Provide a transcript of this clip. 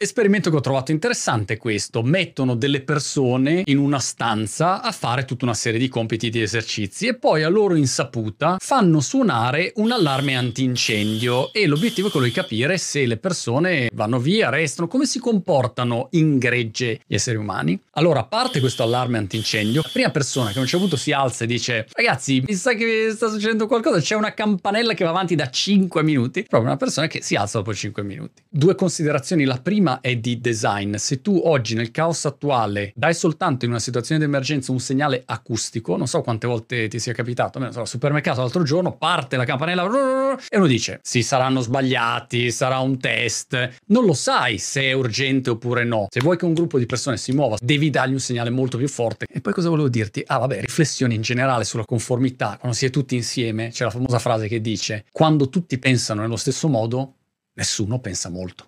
Esperimento che ho trovato interessante è questo. Mettono delle persone in una stanza a fare tutta una serie di compiti, di esercizi, e poi a loro insaputa fanno suonare un allarme antincendio, e l'obiettivo è quello di capire se le persone vanno via, restano, come si comportano in gregge gli esseri umani. Allora parte questo allarme antincendio, la prima persona che a un certo punto si alza e dice: ragazzi, mi sa che sta succedendo qualcosa, c'è una campanella che va avanti da 5 minuti. Proprio una persona che si alza dopo 5 minuti. Due considerazioni. La prima è di design. Se tu oggi nel caos attuale dai soltanto in una situazione di emergenza un segnale acustico, non so quante volte ti sia capitato, almeno al supermercato l'altro giorno parte la campanella e uno dice: si saranno sbagliati, sarà un test, non lo sai se è urgente oppure no. Se vuoi che un gruppo di persone si muova devi dargli un segnale molto più forte. E poi cosa volevo dirti? Ah vabbè, riflessioni in generale sulla conformità. Quando si è tutti insieme c'è la famosa frase che dice: quando tutti pensano nello stesso modo, nessuno pensa molto.